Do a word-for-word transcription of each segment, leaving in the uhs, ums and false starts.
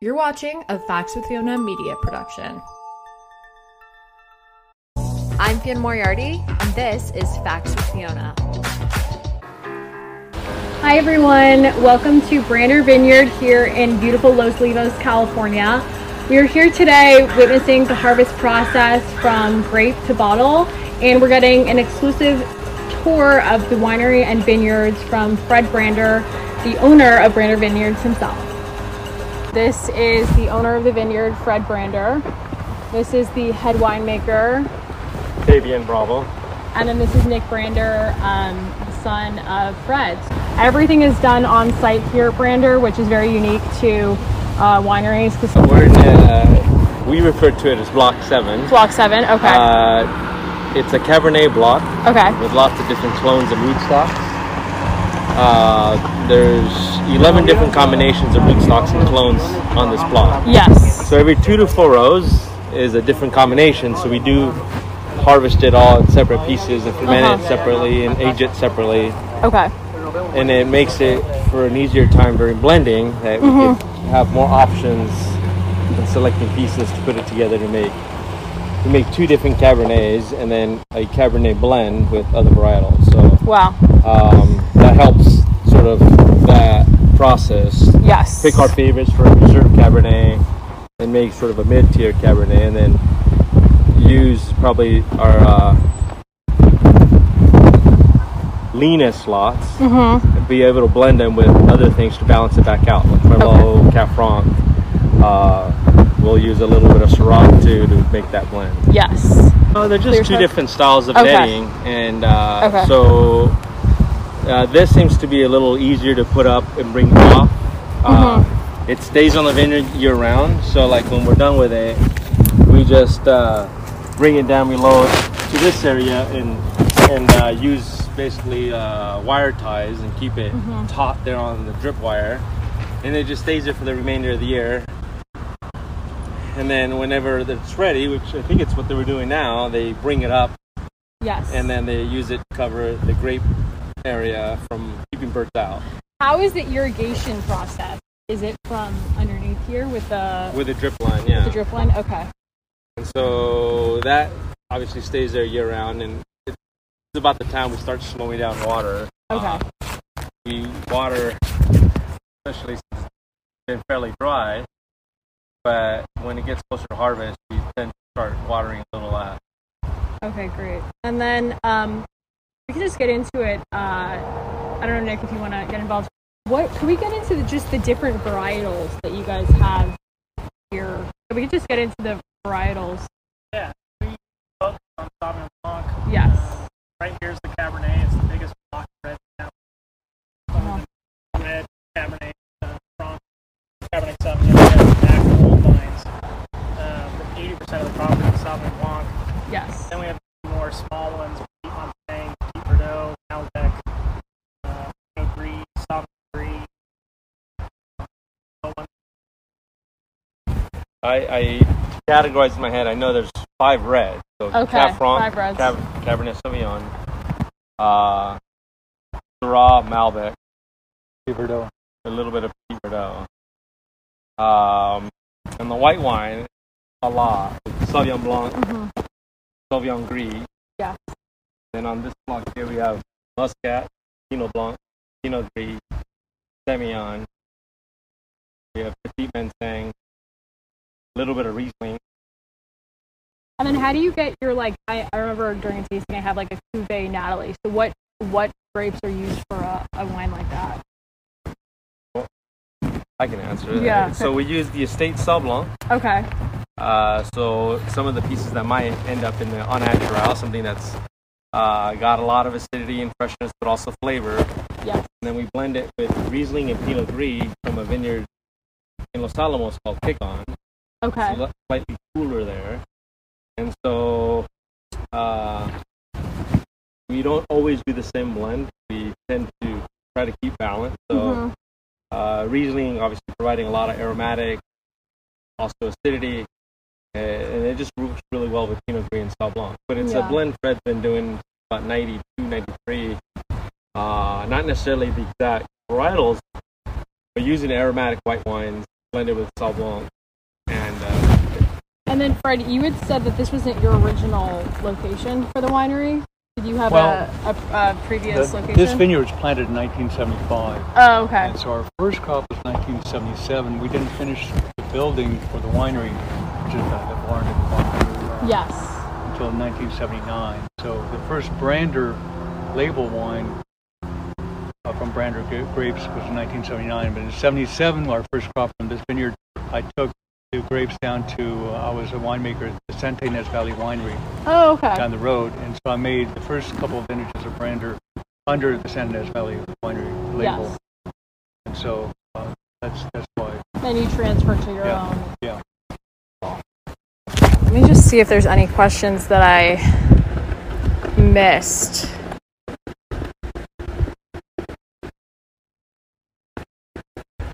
You're watching a Facts with Fiona media production. I'm Fiona Moriarty, and this is Facts with Fiona. Hi everyone, welcome to Brander Vineyard here in beautiful Los Olivos, California. We are here today witnessing the harvest process from grape to bottle, and we're getting an exclusive tour of the winery and vineyards from Fred Brander, the owner of Brander Vineyards himself. This is the owner of the vineyard, Fred Brander. This is the head winemaker, Fabian Bravo. And then this is Nick Brander, um, son of Fred. Everything is done on site here at Brander, which is very unique to uh, wineries. We're in a, we refer to it as Block seven. Block seven, okay. Uh, it's a Cabernet block, okay, with lots of different clones of rootstocks. Uh, there's eleven different combinations of rootstocks and clones on this block. Yes. So every two to four rows is a different combination. So we do harvest it all in separate pieces and ferment uh-huh. it separately and age it separately. Okay. And it makes it for an easier time during blending that we mm-hmm. can have more options in selecting pieces to put it together to make. We make two different Cabernets and then a Cabernet blend with other varietals. So wow. Um, that helps sort of that process. Yes. Pick our favorites for a reserve Cabernet and make sort of a mid-tier Cabernet, and then use probably our uh, leanest lots mm-hmm. and be able to blend them with other things to balance it back out, like Merlot, okay. Cab Franc. Uh, we'll use a little bit of Syrah too to make that blend. Yes. Oh, they're just Clear two shark. different styles of okay. netting, and uh, okay. so. Uh, this seems to be a little easier to put up and bring off. Uh, mm-hmm. It stays on the vineyard year round, so like when we're done with it, we just uh, bring it down below to this area and and uh, use basically uh, wire ties and keep it mm-hmm. taut there on the drip wire, and it just stays there for the remainder of the year. And then whenever it's ready, which I think it's what they were doing now, they bring it up. Yes. And then they use it to cover the grape area from keeping birds out. How is the irrigation process? Is it from underneath here with the with a drip line? Yeah, with the drip line. Okay. And so that obviously stays there year round, and it's about the time we start slowing down water. Okay. Uh, we water, especially since it's been fairly dry, but when it gets closer to harvest, we tend to start watering a little less. Okay, great. And then. Um, We can just get into it. Uh, I don't know, Nick, if you want to get involved. What can we get into the, just the different varietals that you guys have here? We can just get into the varietals. Yeah. We focus on Sauvignon Blanc. Yes. Uh, right here's the Cabernet. It's the biggest block red now. Uh-huh. Red Cabernet, uh, Franc, Cabernet Sauvignon, natural old vines. Uh, for eighty percent of the property is Sauvignon Blanc. Yes. Then we have more small ones. Petit Manseng, Petit Verdot, Malbec, uh, Pinot Gris, Sauvignon Gris. I, I categorize in my head. I know there's five reds. So okay, Cab Franc, five Cab, Cabernet Sauvignon, uh, Syrah, Malbec, Petit Verdot, a little bit of Petit Verdot, um, and the white wine, a lot, Sauvignon Blanc, mm-hmm. Sauvignon Gris. Yeah. Then on this block here we have Muscat, Pinot Blanc, Pinot Gris, Semillon. We have Petit Manseng, a little bit of Riesling. And then how do you get your, like, I, I remember during a tasting I have like a Cuvée Natalie. So what what grapes are used for a, a wine like that? Well, I can answer that. Yeah. So we use the Estate Sauvignon. Okay. Uh, so some of the pieces that might end up in the unnatural, something that's uh, got a lot of acidity and freshness, but also flavor. Yes. And then we blend it with Riesling and Pinot Gris from a vineyard in Los Alamos called Kick-On. Okay. It's slightly cooler there. And so uh, we don't always do the same blend. We tend to try to keep balance. So mm-hmm. uh, Riesling obviously providing a lot of aromatic, also acidity. And it just works really well with Pinot Gris and Sauvignon Blanc. But it's yeah. a blend Fred's been doing about ninety-two, ninety-three. Uh, not necessarily the exact varietals, but using aromatic white wines blended with Sauvignon Blanc. And uh, and then Fred, you had said that this wasn't your original location for the winery. Did you have well, a, a, a previous the, location? This vineyard was planted in nineteen seventy-five. Oh, okay. And so our first crop was nineteen seventy-seven. We didn't finish the building for the winery, which is the barn and farm. Yes. Until nineteen seventy-nine. So the first Brander label wine uh, from Brander grapes was in nineteen seventy-nine. But in seventy-seven, our first crop from this vineyard, I took the grapes down to, uh, I was a winemaker at the Santa Ynez Valley Winery. Oh, okay. Down the road. And so I made the first couple of vintages of Brander under the Santa Ynez Valley Winery label. Yes. And so uh, that's, that's why. Then you transfer to your yeah. own. Yeah. Let me just see if there's any questions that I missed.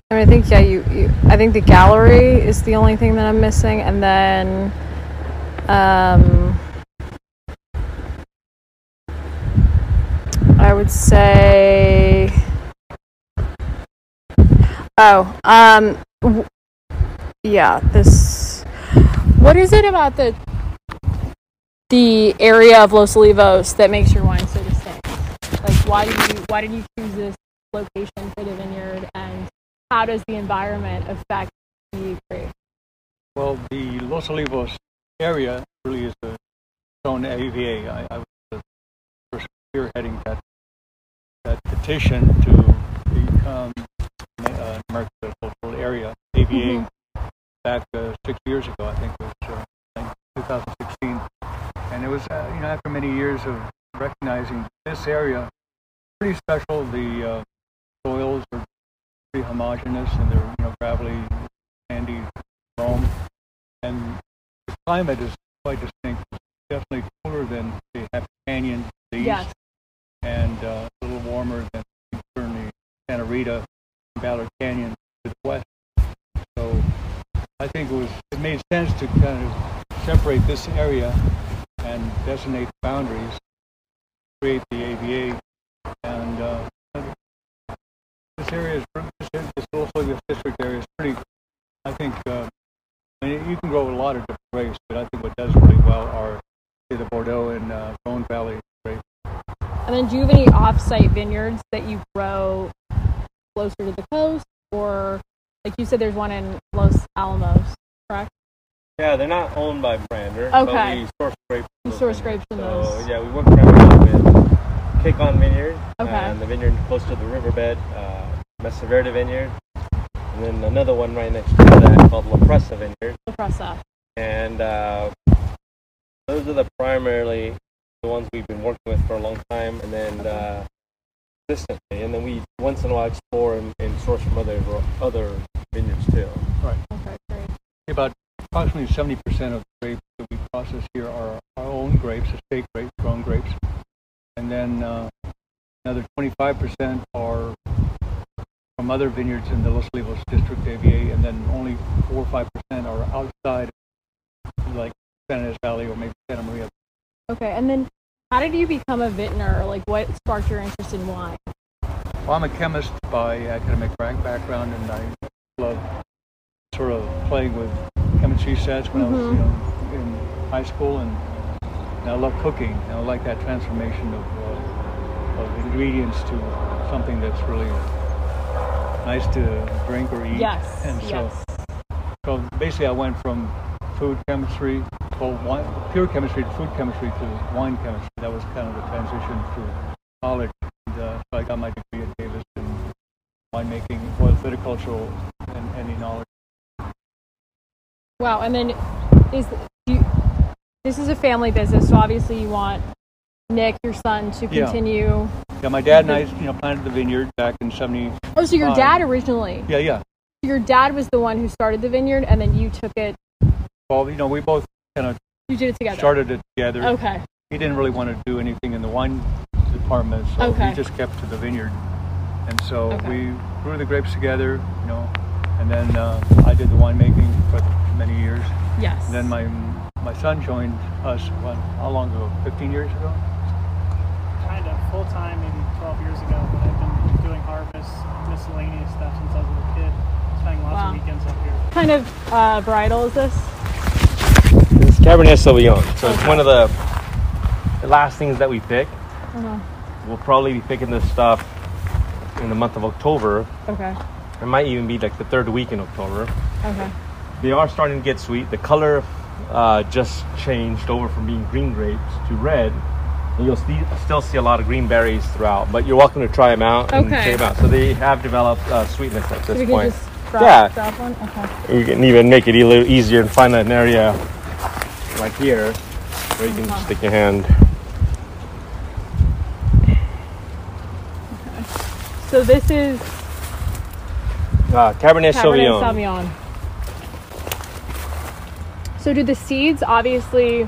I mean, I think yeah, you, you. I think the gallery is the only thing that I'm missing, and then, um, I would say, oh, um, w- yeah, this. What is it about the the area of Los Olivos that makes your wine so distinct? Like, why did you why did you choose this location for the vineyard? And how does the environment affect the grape? Well, the Los Olivos area really is a zone A V A. I, I was the first spearheading that that petition to become uh, American Coastal Area A V A mm-hmm. back uh, six years ago. I think it was uh, twenty sixteen, and it was uh, you know after many years of recognizing this area pretty special. The uh, soils are pretty homogeneous, and they're you know gravelly, sandy loam, and the climate is quite distinct. It's definitely cooler than the Happy Canyon, the yes. east, and uh, a little warmer than certainly Santa Rita, and Ballard Canyon to the west. So I think it was it made sense to kind of separate this area and designate boundaries, create the A V A, and uh, this area is. This Los Olivos district area is pretty, I think, uh, I mean, you can grow a lot of different grapes, but I think what does really well are the Bordeaux and uh, Rhone Valley grapes. And then do you have any off-site vineyards that you grow closer to the coast? Or, like you said, there's one in Los Alamos, correct? Yeah, they're not owned by Brander, okay. but we source grapes from those. You source grapes from those. So, yeah, we went primarily with Kick-On Vineyard, okay. and the vineyard close to the riverbed, uh, Mesa Verde Vineyard, and then another one right next to that called La Presa Vineyard. La Presa. And uh, those are the primarily the ones we've been working with for a long time, and then uh, consistently. And then we once in a while explore and, and source from other other vineyards too. Right. Okay. Great. About approximately seventy percent of the grapes that we process here are our own grapes, estate grapes, grown grapes, and then uh, another twenty-five percent are from other vineyards in the Los Olivos district A V A, and then only four or five percent are outside, like Santa Ynez Valley or maybe Santa Maria. Okay, and then how did you become a vintner? Like, what sparked your interest in wine? Well, I'm a chemist by academic background, and I love sort of playing with chemistry sets when mm-hmm. I was you know, in high school, and, and I love cooking, and I like that transformation of, uh, of ingredients to something that's really nice to drink or eat. Yes, and so, yes. so basically I went from food chemistry, well, wine, pure chemistry to food chemistry to wine chemistry. That was kind of the transition through college. And, uh, so I got my degree at Davis in winemaking, well, viticultural and, and enology. Wow, and then is do you, this is a family business, so obviously you want Nick, your son, to continue. Yeah, yeah my dad and I, you know, planted the vineyard back in seventy. Oh, so your dad originally? Yeah, yeah. So your dad was the one who started the vineyard, and then you took it. Well, you know, we both kind of. You did it together. Started it together. Okay. He didn't really want to do anything in the wine department, so okay. he just kept to the vineyard, and so okay. we grew the grapes together, you know, and then uh, I did the winemaking for many years. Yes. And then my my son joined us. What? How long ago? Fifteen years ago. Kind of full-time maybe twelve years ago, but I've been doing harvest miscellaneous stuff since I was a little kid. playing lots wow. of weekends up here. What kind of uh, varietal is this? This is Cabernet Sauvignon. So okay. it's one of the, the last things that we pick. Uh-huh. We'll probably be picking this stuff in the month of October. Okay. It might even be like the third week in October. Okay. They are starting to get sweet. The color uh, just changed over from being green grapes to red. And you'll see, still see a lot of green berries throughout, but you're welcome to try them out and okay. take them out. So they have developed uh, sweetness at this so we can point. Just drop, yeah. Drop one? Okay. We can even make it a little easier and find an area like here where you can uh-huh. just stick your hand. So this is uh, Cabernet, Cabernet Sauvignon. Sauvignon. So do the seeds obviously?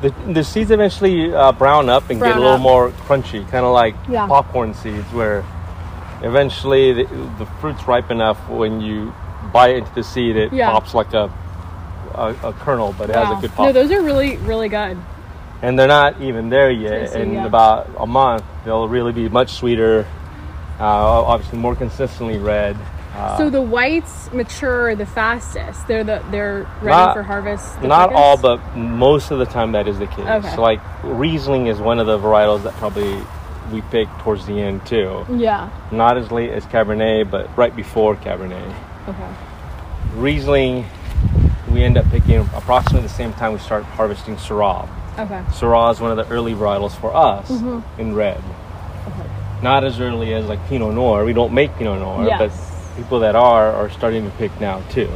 The, the seeds eventually uh, brown up and brown get a little up. more crunchy, kind of like yeah. popcorn seeds, where eventually the, the fruit's ripe enough when you bite into the seed, it yeah. pops like a, a a kernel, but it wow. has a good pop. No, those are really really good. And they're not even there yet. See, in yeah. about a month, they'll really be much sweeter. Uh, obviously more consistently red. Uh, so the whites mature the fastest. They're the they're ready not, for harvest. Not all, but most of the time that is the case. Okay. So like Riesling is one of the varietals that probably we pick towards the end too. Yeah. Not as late as Cabernet, but right before Cabernet. Okay. Riesling, we end up picking approximately the same time we start harvesting Syrah. Okay. Syrah is one of the early varietals for us mm-hmm. in red. Okay. Not as early as like Pinot Noir. We don't make Pinot Noir, yes. but people that are are starting to pick now too.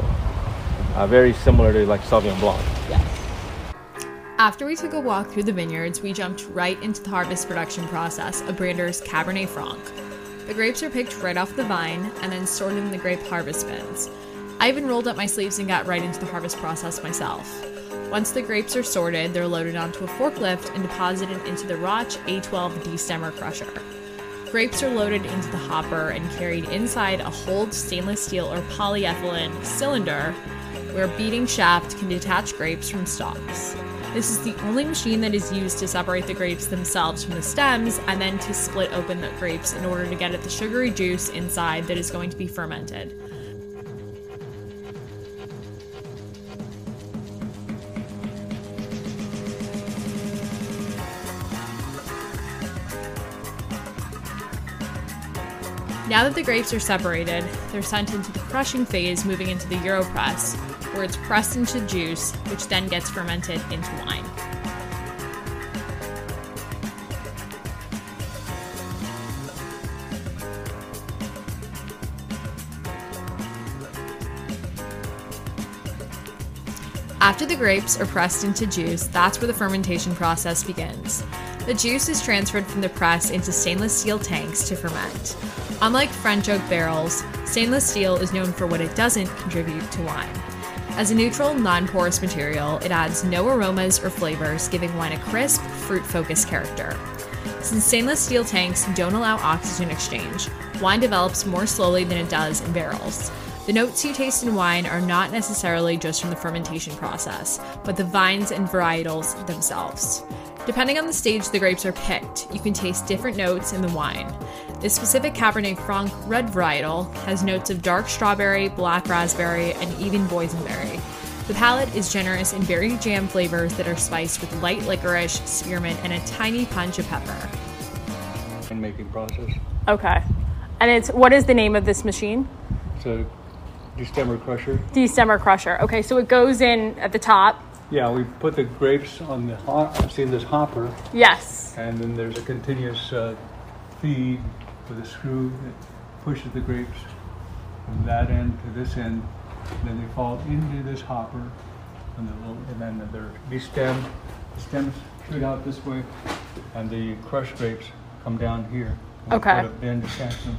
Uh, very similar to like Sauvignon Blanc. Yes. After we took a walk through the vineyards, we jumped right into the harvest production process of Brander's Cabernet Franc. The grapes are picked right off the vine and then sorted in the grape harvest bins. I even rolled up my sleeves and got right into the harvest process myself. Once the grapes are sorted, they're loaded onto a forklift and deposited into the Roche A twelve D-stemmer crusher. Grapes are loaded into the hopper and carried inside a holed stainless steel or polyethylene cylinder where a beating shaft can detach grapes from stalks. This is the only machine that is used to separate the grapes themselves from the stems and then to split open the grapes in order to get at the sugary juice inside that is going to be fermented. Now that the grapes are separated, they're sent into the crushing phase, moving into the Europress, where it's pressed into juice, which then gets fermented into wine. After the grapes are pressed into juice, that's where the fermentation process begins. The juice is transferred from the press into stainless steel tanks to ferment. Unlike French oak barrels, stainless steel is known for what it doesn't contribute to wine. As a neutral, non-porous material, it adds no aromas or flavors, giving wine a crisp, fruit-focused character. Since stainless steel tanks don't allow oxygen exchange, wine develops more slowly than it does in barrels. The notes you taste in wine are not necessarily just from the fermentation process, but the vines and varietals themselves. Depending on the stage the grapes are picked, you can taste different notes in the wine. This specific Cabernet Franc red varietal has notes of dark strawberry, black raspberry, and even boysenberry. The palate is generous in berry jam flavors that are spiced with light licorice, spearmint, and a tiny punch of pepper. And making process. Okay. And it's what is the name of this machine? It's a destemmer crusher. Destemmer crusher. Okay, so it goes in at the top. Yeah, we put the grapes on the hop. I've seen this hopper. Yes. And then there's a continuous uh, feed with a screw that pushes the grapes from that end to this end. And then they fall into this hopper, and, the little, and then they're destemmed. The stems shoot out this way, and the crushed grapes come down here. And okay. We put a bin to catch them.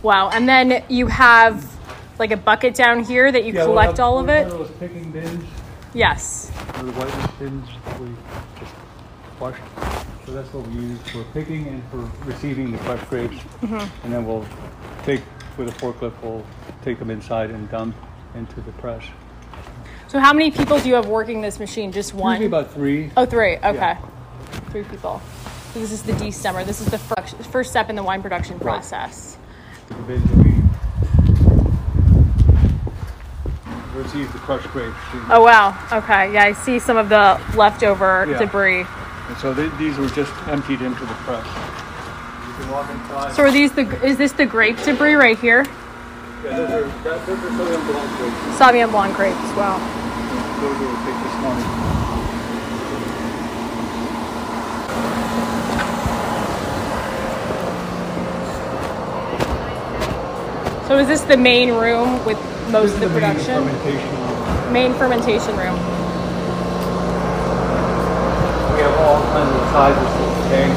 Wow, and then you have like a bucket down here that you yeah, collect we'll have, all of it? One of those picking bins. Yes. Or the white bins that we just wash. So that's what we use for picking and for receiving the crushed grapes. Mm-hmm. And then we'll take, with a forklift, we'll take them inside and dump into the press. So how many people do you have working this machine? Just one? Usually about three. Oh, three. Okay. Yeah. Three people. So this is the destemmer. This is the first step in the wine production process. Right. received the crushed grapes. Oh, wow. Okay. Yeah, I see some of the leftover yeah. debris. And so th- these were just emptied into the press. You can walk inside. So are these the, is this the grape debris right here? Yeah, those are, that, those are Sauvignon Blanc grapes. Sauvignon Blanc grapes, wow. Yeah, those were picked this morning. So is this the main room with most of the, the production? Main fermentation. main fermentation room. We have all kinds of sizes of tanks.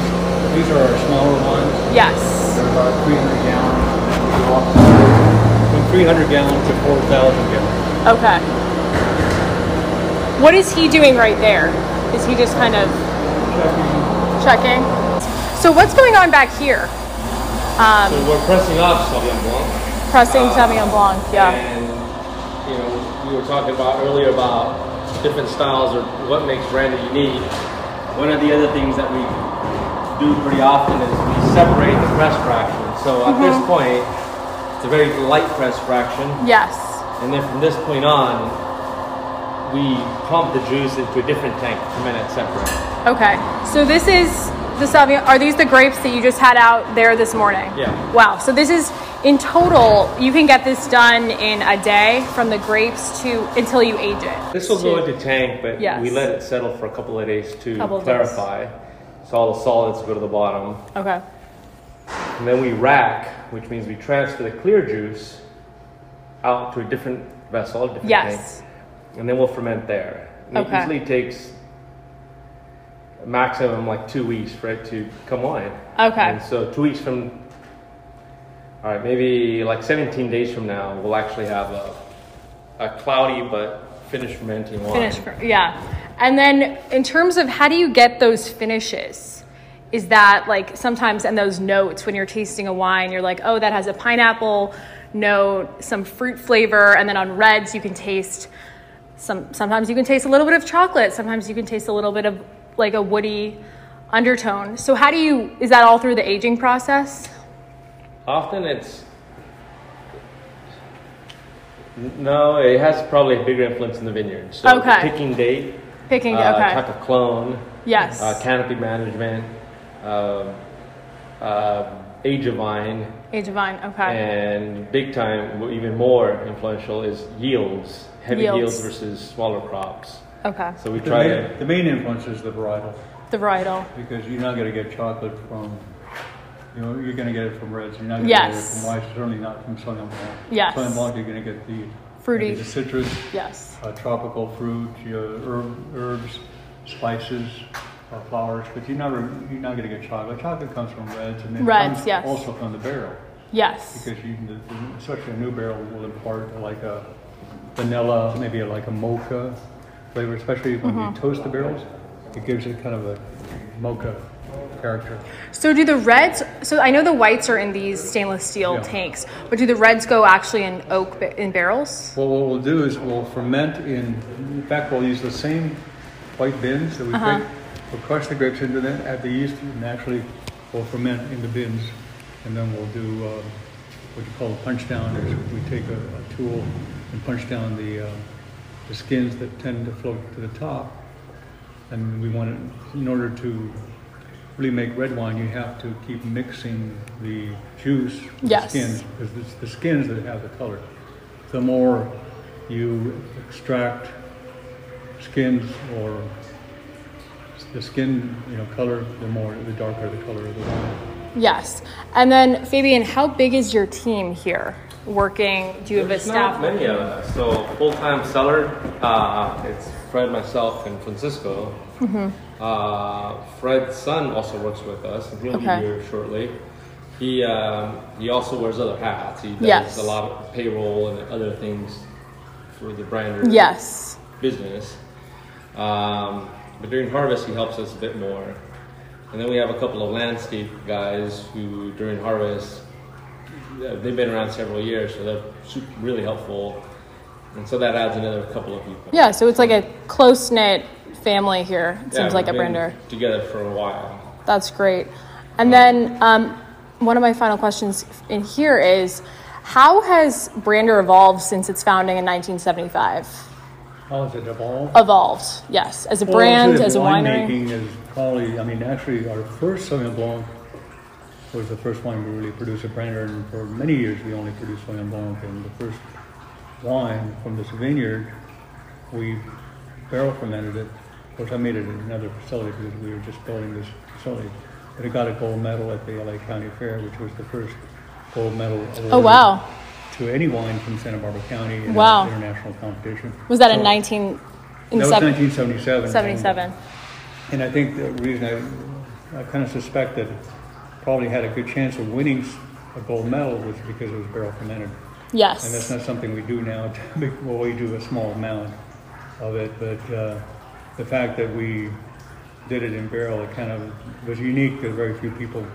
These are our smaller ones. Yes. They're about three hundred gallons. From three hundred gallons to four thousand gallons. Okay. What is he doing right there? Is he just kind of checking? checking? So what's going on back here? Um, so we're pressing off Sauvignon Blanc. Pressing uh, Semillon Blanc, yeah. And, you know, we were talking about earlier about different styles or what makes Brander unique. One of the other things that we do pretty often is we separate the press fraction. So mm-hmm. at this point, it's a very light press fraction. Yes. And then from this point on, we pump the juice into a different tank per minute separate. Okay. So this is the Sauvignon. Are these the grapes that you just had out there this morning? Yeah. Wow. So this is... In total, you can get this done in a day from the grapes to until you age it. This will go into tank, but yes. we let it settle for a couple of days to couple clarify. Days. So all the solids go to the bottom. Okay. And then we rack, which means we transfer the clear juice out to a different vessel, a different yes. tank. And then we'll ferment there. And okay. it usually takes a maximum like two weeks for it to come wine. Okay. And so two weeks from... All right, maybe like seventeen days from now, we'll actually have a, a cloudy but finished fermenting wine. Finished, yeah. And then in terms of how do you get those finishes? Is that like sometimes in those notes when you're tasting a wine, you're like, oh, that has a pineapple note, some fruit flavor. And then on reds, you can taste some, sometimes you can taste a little bit of chocolate. Sometimes you can taste a little bit of like a woody undertone. So how do you, is that all through the aging process? Often it's, no, it has probably a bigger influence in the vineyard. So okay. the picking date, picking, uh, okay. type of clone, yes. uh, canopy management, uh, uh, age of vine. Age of vine, okay. And big time, even more influential is yields, heavy yields, yields versus smaller crops. Okay. So we the try main, to... The main influence is the varietal. The varietal. Because you're not going to get chocolate from... You know, you're going to get it from reds. You're not going to yes. get it from whites. Certainly not from Sauvignon Blanc. Yes. Sauvignon Blanc, you're going to get the fruity, the citrus, yes, uh, tropical fruit, your herb, herbs, spices, uh, flowers. But you're not you're not going to get chocolate. Chocolate comes from reds, and then reds, yes. also from the barrel. Yes. Because you, the, the, especially a new barrel will impart like a vanilla, maybe like a mocha flavor. Especially when mm-hmm. you toast the barrels, it gives it kind of a mocha character. So do the reds, so I know the whites are in these stainless steel yeah. tanks, but do the reds go actually in oak, in barrels? Well, what we'll do is we'll ferment in, in fact, we'll use the same white bins that we uh-huh. pick. We'll crush the grapes into them, add the yeast, and naturally we'll ferment in the bins. And then we'll do uh, what you call a punch down. Is we take a, a tool and punch down the, uh, the skins that tend to float to the top. And we want it, in order to really make red wine, you have to keep mixing the juice with yes. the skins, because it's the skins that have the color. The more you extract skins or the skin, you know, color, the more, the darker the color of the wine. Yes. And then Fabian, how big is your team here working? Do you There's have a staff? Not many of us. So full-time cellar, uh, it's Fred, myself, and Francisco. Mm-hmm. Uh, Fred's son also works with us, and he'll okay. be here shortly. He um, he also wears other hats. He does yes. a lot of payroll and other things for the Brander yes. business. Um, but during harvest, he helps us a bit more. And then we have a couple of landscape guys who, during harvest, they've been around several years, so they're super, really helpful. And so that adds another couple of people. Yeah, so it's like a close-knit family here. It yeah, seems like a Brander. Together for a while. That's great. And um, then um, one of my final questions in here is, How has Brander evolved since its founding in nineteen seventy-five? How has it evolved? Evolved, yes. As a well, brand, as a winery. Winemaking is probably, I mean, actually, our first Sauvignon Blanc was the first wine we really produced at Brander, and for many years we only produced Sauvignon Blanc, and the first wine from this vineyard, we barrel fermented it. Of course, I made it in another facility because we were just building this facility. But it got a gold medal at the L A County Fair, which was the first gold medal award oh, wow. to any wine from Santa Barbara County in wow. an international competition. Was that so in nineteen seventy-seven? seventy-seven. And I think the reason I, I kind of suspect that it probably had a good chance of winning a gold medal was because it was barrel fermented. Yes. And that's not something we do now. Well, we do a small amount of it, but uh, the fact that we did it in barrel, it kind of was unique because very few people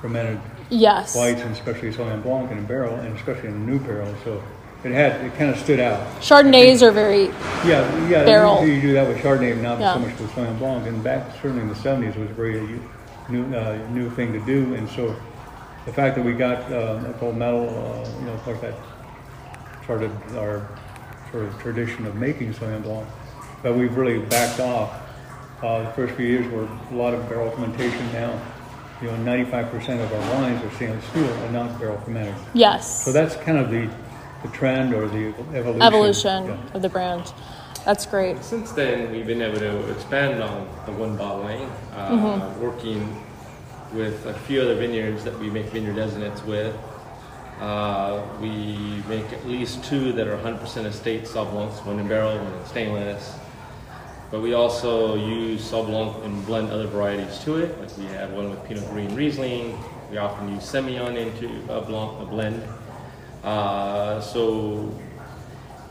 fermented yes. whites, and especially Sauvignon Blanc in a barrel, and especially in a new barrel. So it had, it kind of stood out. Chardonnays are very yeah, yeah, barrel. You do that with Chardonnay, but not yeah. so much with Sauvignon Blanc. And back certainly in the seventies was a very new, uh, new thing to do. And so the fact that we got uh, a gold medal, uh, you know, of course that started our sort of tradition of making Sauvignon Blanc, but we've really backed off. Uh, the first few years were a lot of barrel fermentation. Now, you know, ninety-five percent of our wines are stainless steel and not barrel fermented. Yes. So that's kind of the, the trend or the evolution. Evolution yeah. of the brand. That's great. Since then, we've been able to expand on the one bottling, uh, mm-hmm. working with a few other vineyards that we make vineyard designates with. Uh, we make at least two that are one hundred percent estate Sauvignons, one in barrel, one in stainless. But we also use Sauvignon and blend other varieties to it. Like we have one with Pinot Gris and Riesling. We often use Semillon into a Blanc, a blend. Uh, so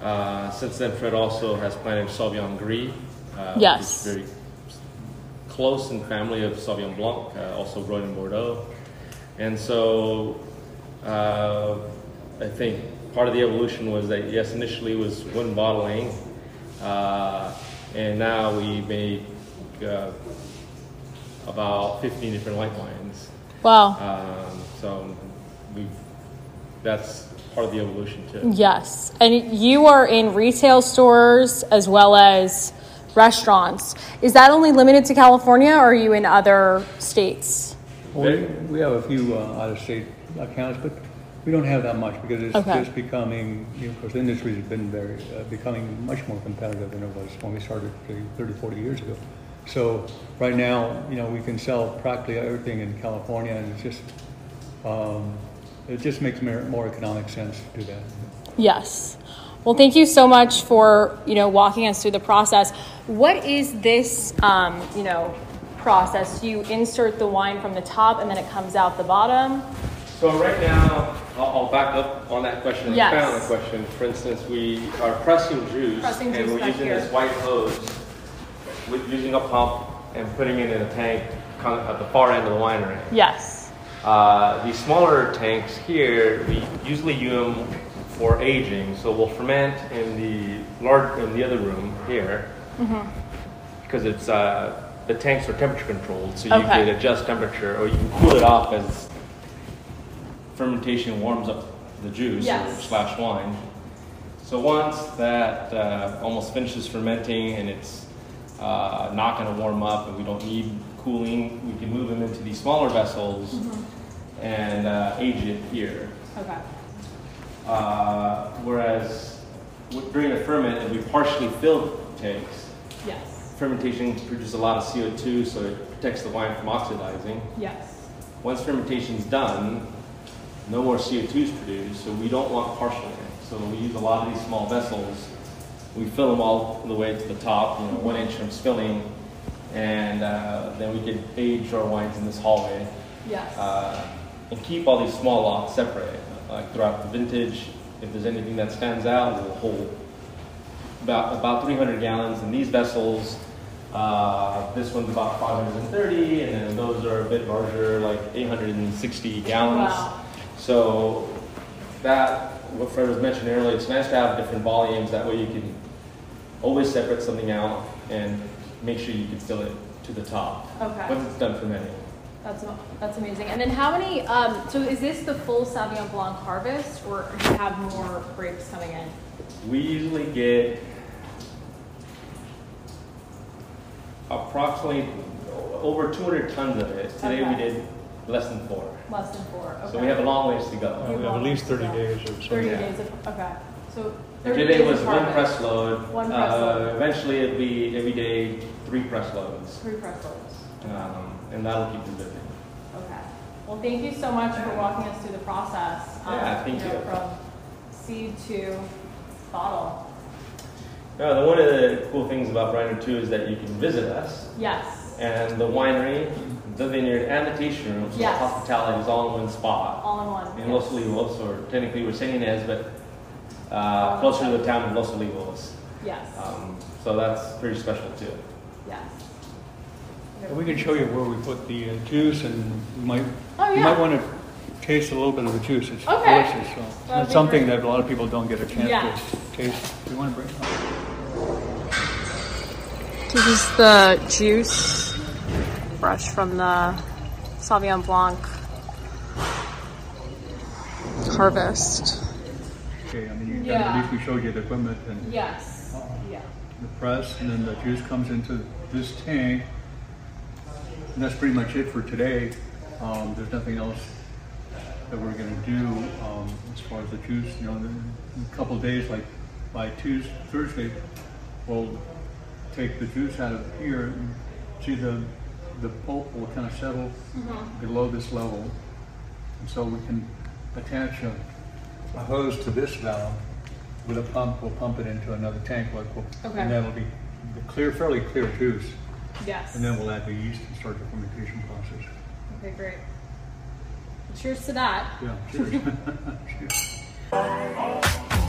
uh, since then, Fred also has planted Sauvignon Gris. Uh, yes. Which is very close in family of Sauvignon Blanc, uh, also grown in Bordeaux. And so uh, I think part of the evolution was that, yes, initially it was one bottling. Uh, And now we make uh, about fifteen different white wines. Wow. Um, so we've, that's part of the evolution too. Yes. And you are in retail stores as well as restaurants. Is that only limited to California or are you in other states? Well, we, we have a few uh, out-of-state accounts, but we don't have that much because it's okay. just becoming, you know, of course, the industry has been very, uh, becoming much more competitive than it was when we started thirty, forty years ago. So right now, you know, we can sell practically everything in California, and it's just, um, it just makes more economic sense to do that. Yes. Well, thank you so much for, you know, walking us through the process. What is this, um, you know, process? You insert the wine from the top and then it comes out the bottom. So right now, I'll back up on that question and yes. expand on the question. For instance, we are pressing juice, pressing juice and we're using here. This white hose, with using a pump and putting it in a tank at the far end of the winery. Yes. Uh, these smaller tanks here, we usually use them for aging. So we'll ferment in the large in the other room here mm-hmm. because it's uh, the tanks are temperature controlled, so you okay. can adjust temperature or you can cool it off as fermentation warms up the juice yes. slash wine. So once that uh, almost finishes fermenting and it's uh, not going to warm up and we don't need cooling, we can move them into these smaller vessels mm-hmm. and uh, age it here. Okay. Uh, whereas with, during the ferment, if we partially filled tanks, yes. fermentation produces a lot of C O two, so it protects the wine from oxidizing. Yes. Once fermentation's done, no more C O two is produced, so we don't want partial tanks. So we use a lot of these small vessels. We fill them all the way to the top, you know, one inch from spilling, and uh, then we can age our wines in this hallway. Yes. Uh, and keep all these small lots separate, like throughout the vintage. If there's anything that stands out, we'll hold about about three hundred gallons in these vessels. Uh, this one's about five hundred thirty, and then those are a bit larger, like eight hundred sixty gallons. Wow. So that, what Fred was mentioning earlier, it's nice to have different volumes. That way you can always separate something out and make sure you can fill it to the top. Okay. Once it's done fermenting. That's that's amazing. And then how many? Um, so is this the full Sauvignon Blanc harvest, or do you have more grapes coming in? We usually get approximately over two hundred tons of it. Today okay. we did less than four. Less than four. Okay. So we have a long ways to go. We, we have at least thirty days or so. thirty yeah. days. Of, okay. So. Today was one press load. One press uh, load. Eventually, it'll be every day three press loads. Three press loads. Um, and that'll keep them busy. Okay. Well, thank you so much for walking us through the process. Um, yeah, thank you. Know, you. From seed to bottle. Yeah, one of the cool things about Brander too is that you can visit us. Yes. And the winery, the vineyard, and the tasting room. So yes. the hospitality is all in one spot. All in one. In yes. Los Olivos, or technically we're Santa Ynez, but Uh, closer to the town of Los Olivos. Yes. Um, so that's pretty special too. Yes. We can show you where we put the uh, juice, and you might oh, yeah. you might want to taste a little bit of the juice. It's okay. delicious. So That'd it's something great. that a lot of people don't get a chance yeah. to taste. Do you want to bring it up? This is the juice fresh from the Sauvignon Blanc harvest. Okay, I mean, you yeah. at least we showed you the equipment and yes. uh, yeah. the press, and then the juice comes into this tank, and that's pretty much it for today. Um, there's nothing else that we're going to do um, as far as the juice. You know, in a couple of days, like by Tuesday, Thursday, we'll take the juice out of here and see the the pulp will kind of settle mm-hmm. below this level, and so we can attach a. a hose to this valve with a pump. We'll pump it into another tank, like we'll, okay. and that'll be the clear, fairly clear juice. Yes. And then we'll add the yeast and start the fermentation process. Okay, great. Cheers to that. Yeah. Cheers. Cheers.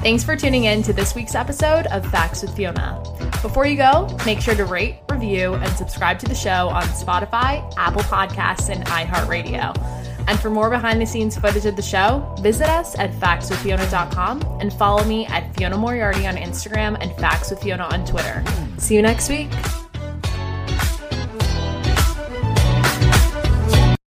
Thanks for tuning in to this week's episode of Facts with Fiona. Before you go, make sure to rate, review, and subscribe to the show on Spotify, Apple Podcasts, and iHeartRadio. And for more behind-the-scenes footage of the show, visit us at facts with fiona dot com and follow me at Fiona Moriarty on Instagram and Facts with Fiona on Twitter. See you next week.